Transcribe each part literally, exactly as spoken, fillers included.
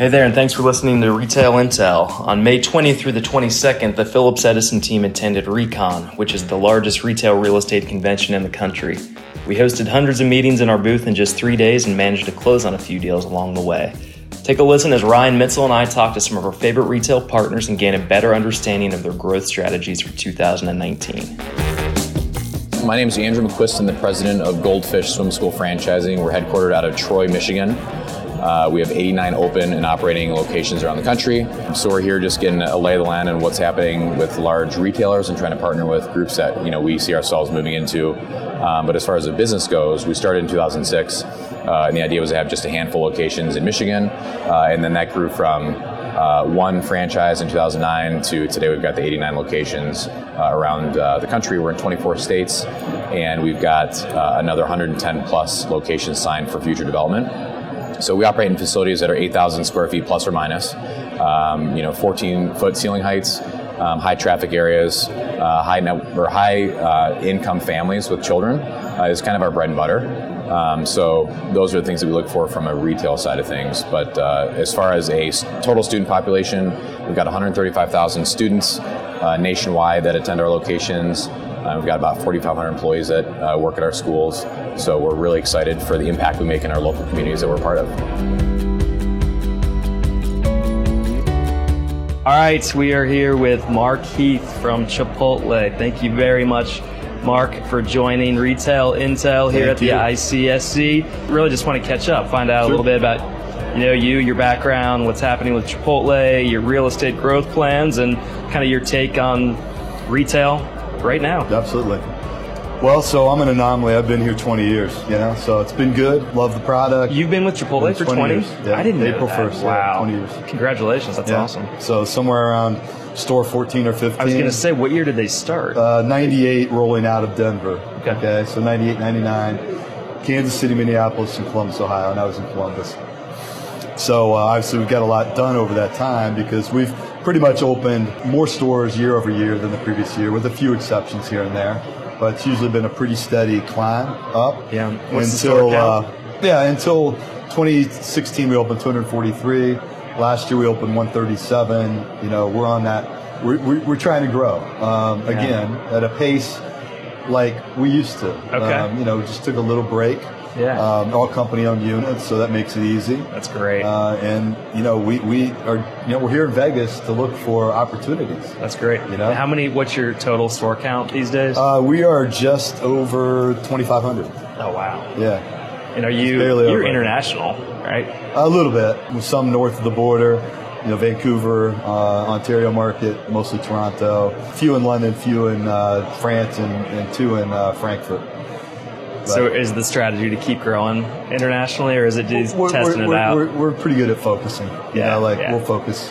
Hey there, and thanks for listening to Retail Intel. On May twentieth through the twenty-second, the Phillips Edison team attended Recon, which is the largest retail real estate convention in the country. We hosted hundreds of meetings in our booth in just three days and managed to close on a few deals along the way. Take a listen as Ryan Mitzel and I talked to some of our favorite retail partners and gain a better understanding of their growth strategies for two thousand nineteen. My name is Andrew McQuiston, the president of Goldfish Swim School Franchising. We're headquartered out of Troy, Michigan. Uh, we have eighty-nine open and operating locations around the country. So we're here just getting a lay of the land and what's happening with large retailers and trying to partner with groups that, you know, we see ourselves moving into. Um, but as far as the business goes, we started in two thousand six, uh, and the idea was to have just a handful of locations in Michigan, uh, and then that grew from uh, one franchise in two thousand nine to today we've got the eighty-nine locations uh, around uh, the country. We're in twenty-four states, and we've got uh, another one hundred ten plus locations signed for future development. So we operate in facilities that are eight thousand square feet plus or minus, um, you know, fourteen foot ceiling heights, um, high traffic areas, uh, high net, or high uh, income families with children uh, is kind of our bread and butter. Um, so those are the things that we look for from a retail side of things. But uh, as far as a total student population, we've got one hundred thirty-five thousand students uh, nationwide that attend our locations. Uh, we've got about forty-five hundred employees that uh, work at our schools, so we're really excited for the impact we make in our local communities that we're part of. All right, we are here with Mark Heath from Chipotle. Thank you very much, Mark, for joining Retail Intel here Thank at you. the I C S C. Really just want to catch up, find out sure. a little bit about you know, you, your background, what's happening with Chipotle, your real estate growth plans, and kind of your take on retail right now. Absolutely. Well, so I'm an anomaly. I've been here twenty years, you know, so it's been good. Love the product. You've been with Chipotle been for twenty? twenty years. Yeah. I didn't April know April first, wow. Yeah, twenty years. Congratulations, that's yeah. awesome. So somewhere around store fourteen or fifteen. I was going to say, what year did they start? Uh, ninety-eight rolling out of Denver. Okay. okay. So ninety-eight, ninety-nine, Kansas City, Minneapolis, and Columbus, Ohio, and I was in Columbus. So uh, obviously we've got a lot done over that time because we've pretty much opened more stores year over year than the previous year, with a few exceptions here and there. But it's usually been a pretty steady climb up. Yeah. What's until uh, yeah, until twenty sixteen we opened two hundred forty-three. Last year we opened one hundred thirty-seven. You know, we're on that. We're we're, we're trying to grow um, yeah. again at a pace like we used to. Okay. Um, you know, just took a little break. Yeah. Um, all company-owned units, so that makes it easy. That's great. Uh, and you know, we, we are you know we're here in Vegas to look for opportunities. That's great. You know, and how many? What's your total store count these days? Uh, we are just over twenty-five hundred. Oh wow. Yeah. And are you you're over. international, right? A little bit. Some north of the border, you know, Vancouver, uh, Ontario market, mostly Toronto. A few in London, few in uh, France, and, and two in uh, Frankfurt. But so is the strategy to keep growing internationally, or is it just we're, testing we're, it out? We're, we're pretty good at focusing. You yeah, know, like yeah. we'll focus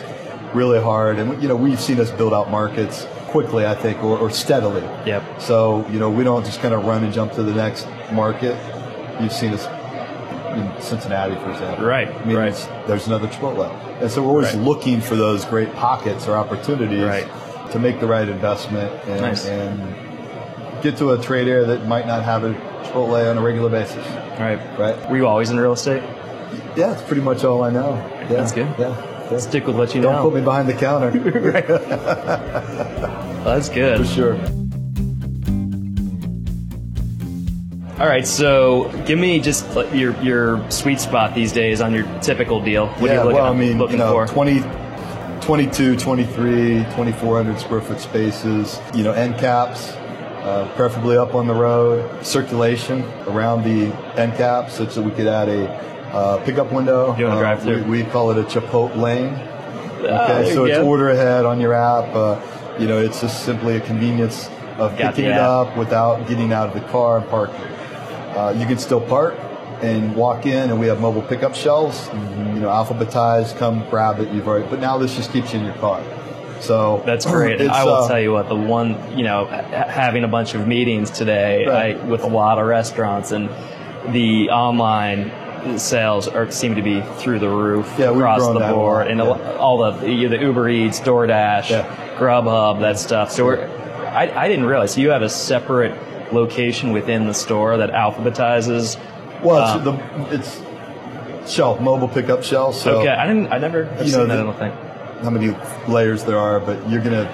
really hard, and you know we've seen us build out markets quickly, I think, or, or steadily. Yep. So you know we don't just kind of run and jump to the next market. You've seen us in Cincinnati, for example. Right. I mean, right. There's another Chipotle, and so we're always right. looking for those great pockets or opportunities right. to make the right investment and, nice. and get to a trade area that might not have it. Chipotle on a regular basis. Right. Right. Were you always in real estate? Yeah, that's pretty much all I know. Yeah. That's good. Yeah. yeah. Stick with what you Don't know. Don't put me behind the counter. Right. Well, that's good. For sure. All right, so give me just your your sweet spot these days on your typical deal. What yeah, are you looking, well, I mean, looking you know, for? twenty, twenty-two, twenty-three, twenty-four hundred square foot spaces, you know, end caps. Uh, preferably up on the road, circulation around the end cap, such that we could add a uh, pickup window. You want to drive through? We, we call it a Chipotle lane. Okay, ah, so it's go. order ahead on your app. Uh, you know, it's just simply a convenience of Got picking it up without getting out of the car and parking. Uh, you can still park and walk in, and we have mobile pickup shelves. Mm-hmm. You know, alphabetized, come grab it. You've already, but now this just keeps you in your car. So that's great. I will uh, tell you what, the one, you know, ha- having a bunch of meetings today right. I, with a lot of restaurants, and the online sales are, seem to be through the roof yeah, across the board, and yeah. a, all the you know, the Uber Eats, DoorDash, yeah. Grubhub, that stuff. So we're, I, I didn't realize you have a separate location within the store that alphabetizes. Well, um, it's, the, it's pickup shelf, mobile pickup shelf. So, okay, I didn't, I never, I've you know, seen that, the, I don't think. How many layers there are, but you're gonna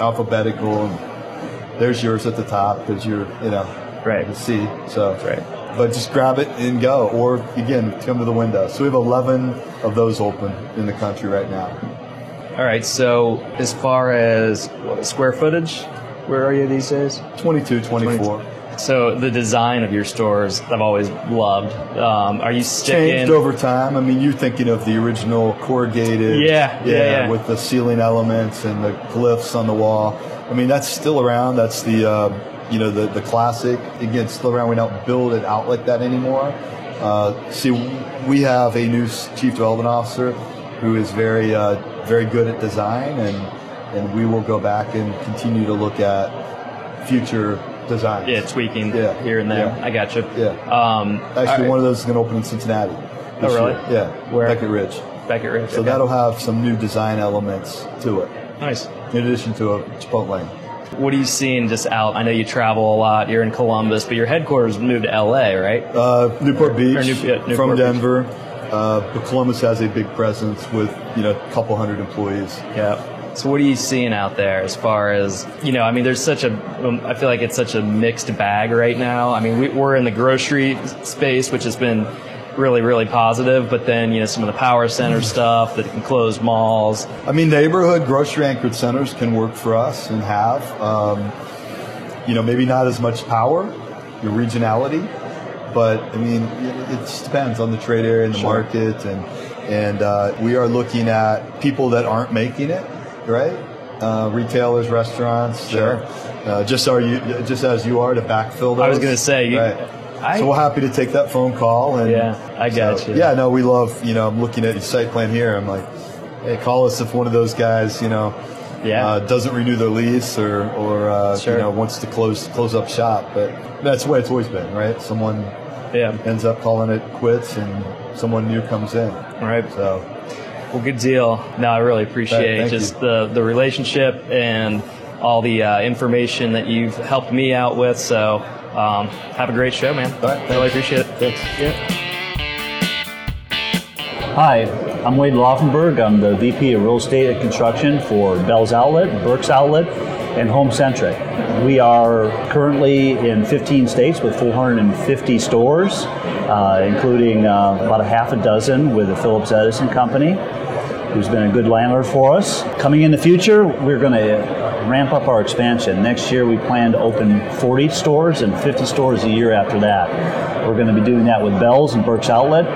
alphabetical, and there's yours at the top because you're, you know, right. The C. So, that's right. But just grab it and go, or again, come to the window. So we have eleven of those open in the country right now. All right, so as far as what, square footage, where are you these days? twenty-two, twenty-four. So the design of your stores I've always loved. Um, are you sticking? Changed over time. I mean, you're thinking of the original corrugated. Yeah, yeah, yeah, yeah. With the ceiling elements and the glyphs on the wall. I mean, that's still around. That's the... Uh, You know, the, the classic, again, still around. We don't build it out like that anymore. Uh, see, we have a new chief development officer who is very, uh, very good at design, and, and we will go back and continue to look at future designs. Yeah, tweaking yeah. here and there. Yeah. I got you. Yeah. Um, Actually, one right. of those is going to open in Cincinnati. Oh, really? Year. Yeah. Where? Beckett Ridge. Beckett Ridge. So okay. That'll have some new design elements to it. Nice. In addition to a Chipotle lane. What are you seeing just out? I know you travel a lot. You're in Columbus, but your headquarters moved to L A, right? Uh, Newport or, Beach, or New, yeah, Newport from Denver. Beach. Uh, but Columbus has a big presence with, you know, a couple hundred employees. Yeah. So what are you seeing out there as far as, you know, I mean, there's such a, um, I feel like it's such a mixed bag right now. I mean, we, we're in the grocery space, which has been really, really positive, but then, you know, some of the power center stuff that can close malls. I mean, neighborhood grocery anchored centers can work for us and have, um, you know, maybe not as much power, your regionality, but I mean, it, it depends on the trade area and the sure. market, and and uh, we are looking at people that aren't making it, right? Uh, retailers, restaurants, sure. Uh, just are you, just as you are to backfill those. I was going to say. You, right. So we're happy to take that phone call. And yeah, I got so, you. Yeah, no, we love, you know, I'm looking at your site plan here. I'm like, hey, call us if one of those guys, you know, yeah. uh, doesn't renew their lease or, or uh, sure. you know, wants to close close up shop. But that's the way it's always been, right? Someone yeah. ends up calling it quits and someone new comes in. Right. So, well, good deal. No, I really appreciate right, just you. the the relationship and all the uh, information that you've helped me out with. So. Um, have a great show, man. All right, really appreciate it. Thanks. Yeah. Hi, I'm Wade Laufenberg. I'm the V P of Real Estate and Construction for Bealls Outlet, Burkes Outlet, and home-centric. We are currently in fifteen states with four hundred fifty stores, uh, including uh, about a half a dozen with the Phillips Edison company, who's been a good landlord for us. Coming in the future, we're going to ramp up our expansion. Next year we plan to open forty stores and fifty stores a year after that. We're going to be doing that with Bealls and Burkes Outlet.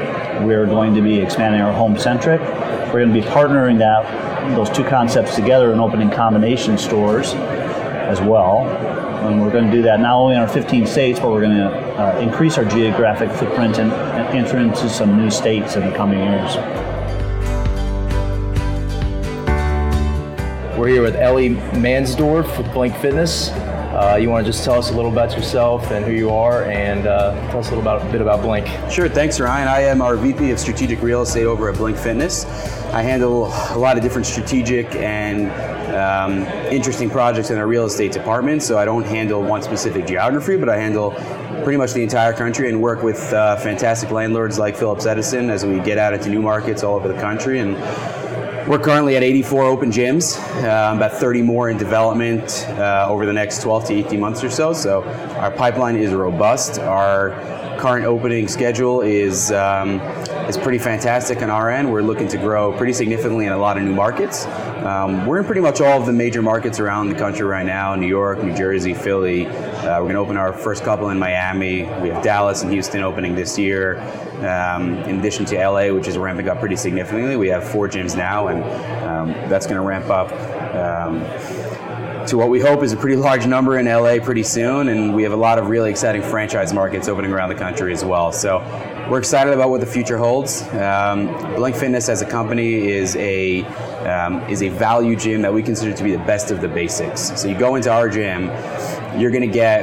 We're going to be expanding our home-centric. We're going to be partnering that, those two concepts together and opening combination stores as well. And we're going to do that not only in our fifteen states, but we're going to uh, increase our geographic footprint and enter into some new states in the coming years. We're here with Ellie Mansdorf with Blink Fitness. Uh, you want to just tell us a little about yourself and who you are, and uh, tell us a little about, bit about Blink. Sure, thanks Ryan. I am our V P of Strategic Real Estate over at Blink Fitness. I handle a lot of different strategic and um, interesting projects in our real estate department, so I don't handle one specific geography, but I handle pretty much the entire country and work with uh, fantastic landlords like Phillips Edison as we get out into new markets all over the country. And we're currently at eighty-four open gyms, uh, about thirty more in development uh, over the next twelve to eighteen months or so. So our pipeline is robust. Our current opening schedule is um, is pretty fantastic on our end. We're looking to grow pretty significantly in a lot of new markets. Um, we're in pretty much all of the major markets around the country right now: New York, New Jersey, Philly. Uh, we're going to open our first couple in Miami. We have Dallas and Houston opening this year. Um, in addition to L A, which is ramping up pretty significantly, we have four gyms now, and um, that's going to ramp up um, to what we hope is a pretty large number in L A pretty soon. And we have a lot of really exciting franchise markets opening around the country as well. So we're excited about what the future holds. Um, Blink Fitness as a company is a um, is a value gym that we consider to be the best of the basics. So you go into our gym, you're going to get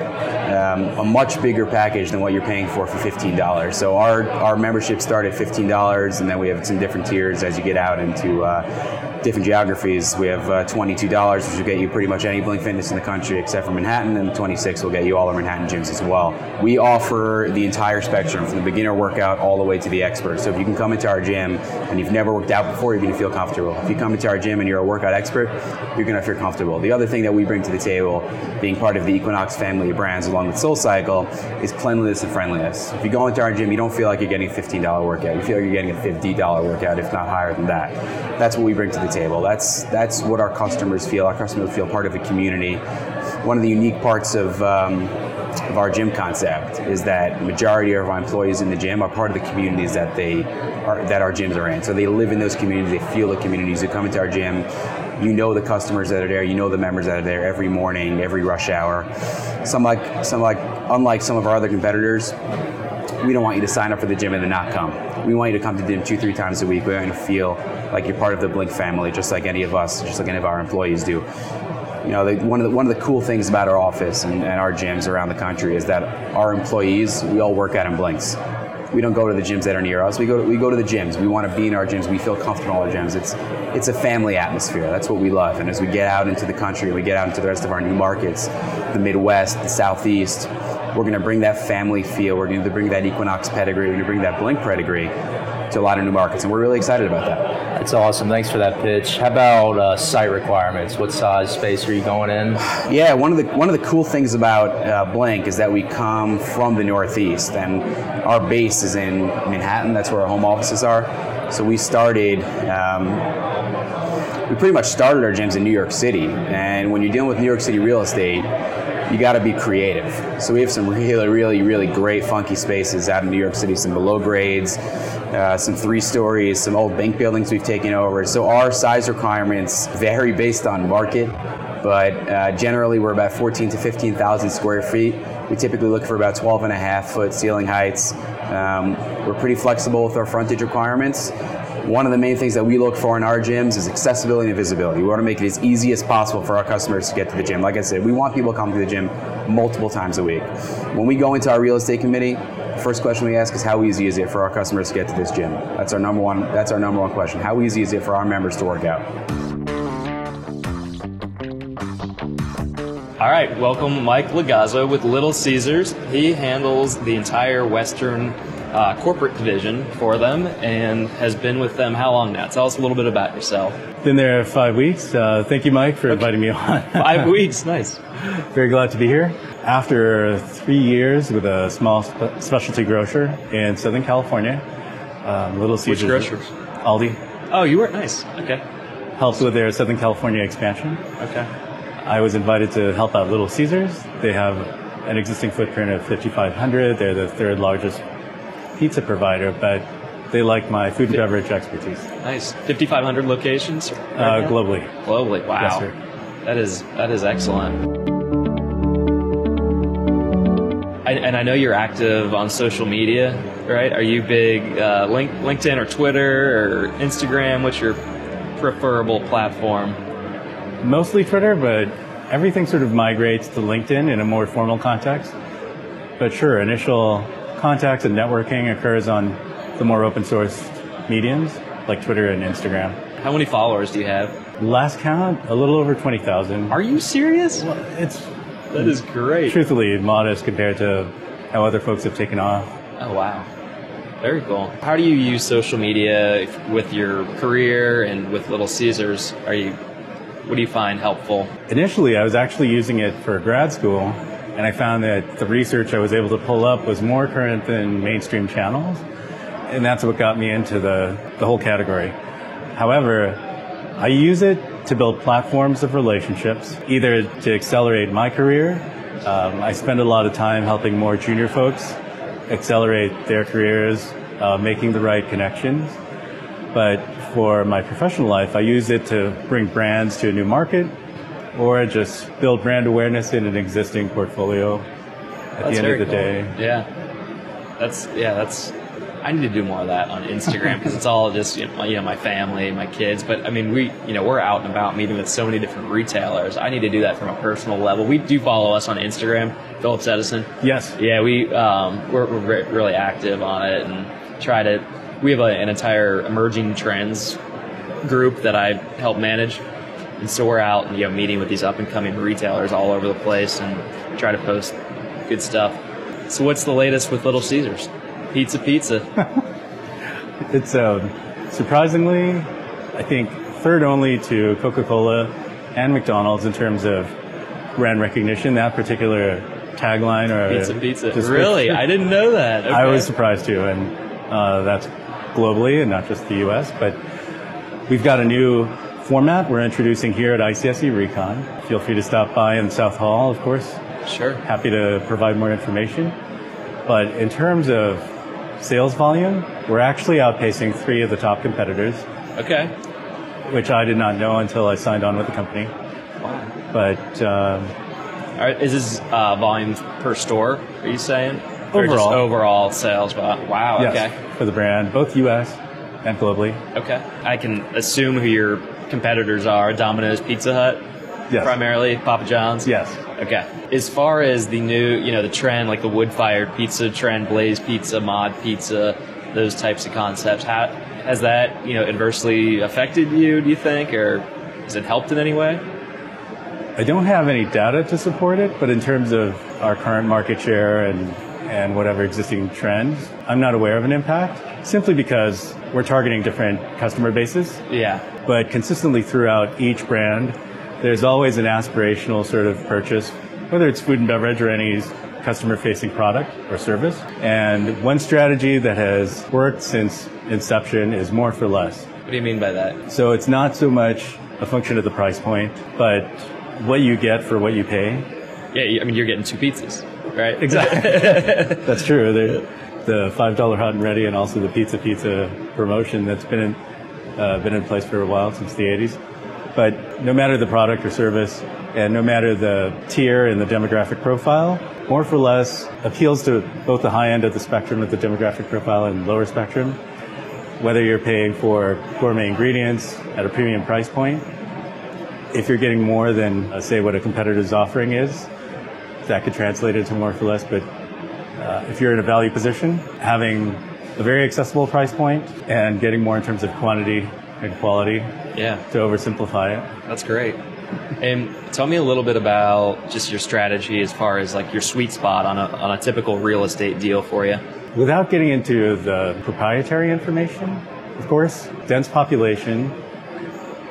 um, a much bigger package than what you're paying for for fifteen dollars. So our, our membership started at fifteen dollars, and then we have some different tiers as you get out into uh, different geographies. We have uh, twenty-two dollars, which will get you pretty much any Blink Fitness in the country except for Manhattan, and twenty-six dollars will get you all our Manhattan gyms as well. We offer the entire spectrum from the beginner workout all the way to the expert. So if you can come into our gym and you've never worked out before, you're going to feel comfortable. If you come into our gym and you're a workout expert, you're going to feel comfortable. The other thing that we bring to the table, being part of the Equinox family of brands along with SoulCycle, is cleanliness and friendliness. If you go into our gym, you don't feel like you're getting a fifteen dollars workout. You feel like you're getting a fifty dollars workout, if not higher than that. That's what we bring to the table. That's that's what our customers feel. Our customers feel part of a community. One of the unique parts of um, of our gym concept is that majority of our employees in the gym are part of the communities that they are, that our gyms are in. So they live in those communities, they feel the communities. Who come into our gym, you know the customers that are there, you know the members that are there every morning, every rush hour. Some like some like unlike some of our other competitors, we don't want you to sign up for the gym and then not come. We want you to come to the gym two, three times a week. We want you to feel like you're part of the Blink family, just like any of us, just like any of our employees do. You know, they, one of the one of the cool things about our office and, and our gyms around the country is that our employees, we all work out in Blinks. We don't go to the gyms that are near us. We go to, we go to the gyms. We want to be in our gyms. We feel comfortable in our gyms. It's it's a family atmosphere. That's what we love. And as we get out into the country, we get out into the rest of our new markets, the Midwest, the Southeast, we're going to bring that family feel. We're going to bring that Equinox pedigree. We're going to bring that Blink pedigree to a lot of new markets, and we're really excited about that. That's awesome. Thanks for that pitch. How about uh, site requirements? What size space are you going in? Yeah, one of the one of the cool things about uh, Blink is that we come from the Northeast, and our base is in Manhattan. That's where our home offices are. So we started. Um, we pretty much started our gyms in New York City, and when you're dealing with New York City real estate, you got to be creative. So we have some really, really, really great funky spaces out in New York City, some below grades, uh, some three stories, some old bank buildings we've taken over. So our size requirements vary based on market, but uh, generally we're about fourteen to fifteen thousand square feet. We typically look for about twelve and a half foot ceiling heights. Um, we're pretty flexible with our frontage requirements. One of the main things that we look for in our gyms is accessibility and visibility. We want to make it as easy as possible for our customers to get to the gym. Like I said, we want people to come to the gym multiple times a week. When we go into our real estate committee, the first question we ask is how easy is it for our customers to get to this gym? That's our number one, that's our number one question. How easy is it for our members to work out? All right, welcome Mike Legazzo with Little Caesars. He handles the entire Western Uh, corporate division for them and has been with them how long now? Tell us a little bit about yourself. Been there five weeks. Uh, thank you, Mike, for okay. inviting me on. Five weeks, nice. Very glad to be here. After three years with a small spe- specialty grocer in Southern California, um, Little Caesars. Which grocers? Aldi. Oh, you were nice. Okay. Helped with their Southern California expansion. Okay. I was invited to help out Little Caesars. They have an existing footprint of fifty-five hundred. They're the third largest pizza provider, but they like my food and beverage expertise. Nice. fifty-five hundred locations? Right uh, globally. Globally, wow. Yes, sir. That is, that is excellent. I, and I know you're active on social media, right? Are you big uh, link, LinkedIn or Twitter or Instagram? What's your preferable platform? Mostly Twitter, but everything sort of migrates to LinkedIn in a more formal context. But sure, initial contacts and networking occurs on the more open source mediums like Twitter and Instagram. How many followers do you have? Last count, a little over twenty thousand. Are you serious? Well, it's that is great. Truthfully modest compared to how other folks have taken off. Oh, wow. Very cool. How do you use social media with your career and with Little Caesars? Are you? What do you find helpful? Initially, I was actually using it for grad school. And I found that the research I was able to pull up was more current than mainstream channels. And that's what got me into the, the whole category. However, I use it to build platforms of relationships, either to accelerate my career. Um, I spend a lot of time helping more junior folks accelerate their careers, uh, making the right connections. But for my professional life, I use it to bring brands to a new market, or just build brand awareness in an existing portfolio at that's the end of the cool. day. Yeah. That's, yeah, that's, I need to do more of that on Instagram, because it's all just, you know, my, you know, my family, my kids. But I mean, we, you know, we're out and about meeting with so many different retailers. I need to do that from a personal level. We do follow us on Instagram, Phillips Edison. Yes. Yeah, we um, we're, we're re- really active on it, and try to. We have a, an entire emerging trends group that I help manage, and so we're out, you know, meeting with these up and coming retailers all over the place, and try to post good stuff. So what's the latest with Little Caesars? Pizza, pizza. It's uh, surprisingly, I think, third only to Coca-Cola and McDonald's in terms of brand recognition. That particular tagline, or pizza, pizza. Really, I didn't know that. Okay. I was surprised too, and uh, that's globally and not just the U S. But we've got a new format we're introducing here at I C S C Recon. Feel free to stop by in South Hall, of course. Sure. Happy to provide more information. But in terms of sales volume, we're actually outpacing three of the top competitors. Okay. Which I did not know until I signed on with the company. Wow. But um, all right, is this uh, volume per store? Are you saying overall? Or just overall sales? Wow. Yes, okay. For the brand, both U S and globally. Okay. I can assume who your competitors are: Domino's, Pizza Hut, yes. Primarily Papa John's. Yes. Okay. As far as the new, you know, the trend, like the wood-fired pizza trend, Blaze Pizza, Mod Pizza, those types of concepts, how has that, you know, adversely affected you, do you think, or has it helped in any way? I don't have any data to support it, but in terms of our current market share and, and whatever existing trends, I'm not aware of an impact, simply because we're targeting different customer bases. Yeah. But consistently throughout each brand, there's always an aspirational sort of purchase, whether it's food and beverage or any customer-facing product or service. And one strategy that has worked since inception is more for less. What do you mean by that? So it's not so much a function of the price point, but what you get for what you pay. Yeah, I mean, you're getting two pizzas, right? Exactly. That's true. The, the five dollar hot and ready, and also the pizza pizza promotion that's been in, uh, been in place for a while, since the eighties. But no matter the product or service, and no matter the tier and the demographic profile, more for less appeals to both the high end of the spectrum of the demographic profile and lower spectrum. Whether you're paying for gourmet ingredients at a premium price point, if you're getting more than, uh, say, what a competitor's offering is, that could translate into more for less. But uh, if you're in a value position, having a very accessible price point and getting more in terms of quantity and quality. Yeah. To oversimplify it. That's great. And tell me a little bit about just your strategy as far as like your sweet spot on a on a typical real estate deal for you. Without getting into the proprietary information, of course, dense population,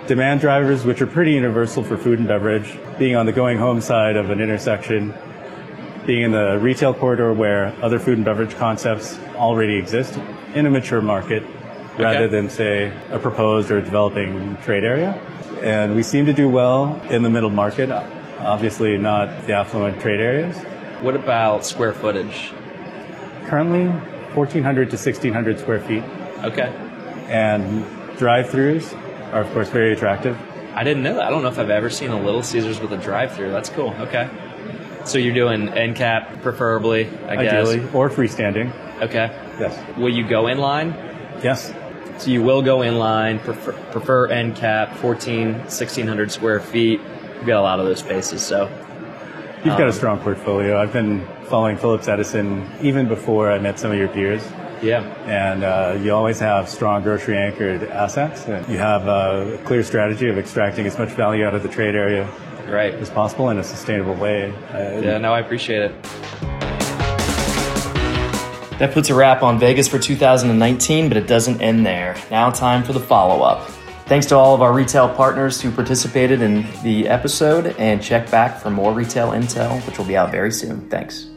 demand drivers, which are pretty universal for food and beverage, being on the going home side of an intersection, being in the retail corridor where other food and beverage concepts already exist in a mature market. Okay. Rather than, say, a proposed or developing trade area. And we seem to do well in the middle market, obviously not the affluent trade areas. What about square footage? Currently, fourteen hundred to sixteen hundred square feet. Okay. And drive-thrus are, of course, very attractive. I didn't know that. I don't know if I've ever seen a Little Caesars with a drive-thru. That's cool. Okay. So you're doing end cap, preferably, I guess. Ideally, or freestanding. Okay. Yes. Will you go in line? Yes. So you will go in line, prefer, prefer end cap, fourteen, sixteen hundred square feet. You've got a lot of those spaces, so. You've um, got a strong portfolio. I've been following Phillips Edison even before I met some of your peers. Yeah. And uh, you always have strong grocery anchored assets. And you have a clear strategy of extracting as much value out of the trade area right. as possible in a sustainable way. Uh, yeah, no, I appreciate it. That puts a wrap on Vegas for two thousand nineteen, but it doesn't end there. Now time for the follow-up. Thanks to all of our retail partners who participated in the episode, and check back for more retail intel, which will be out very soon. Thanks.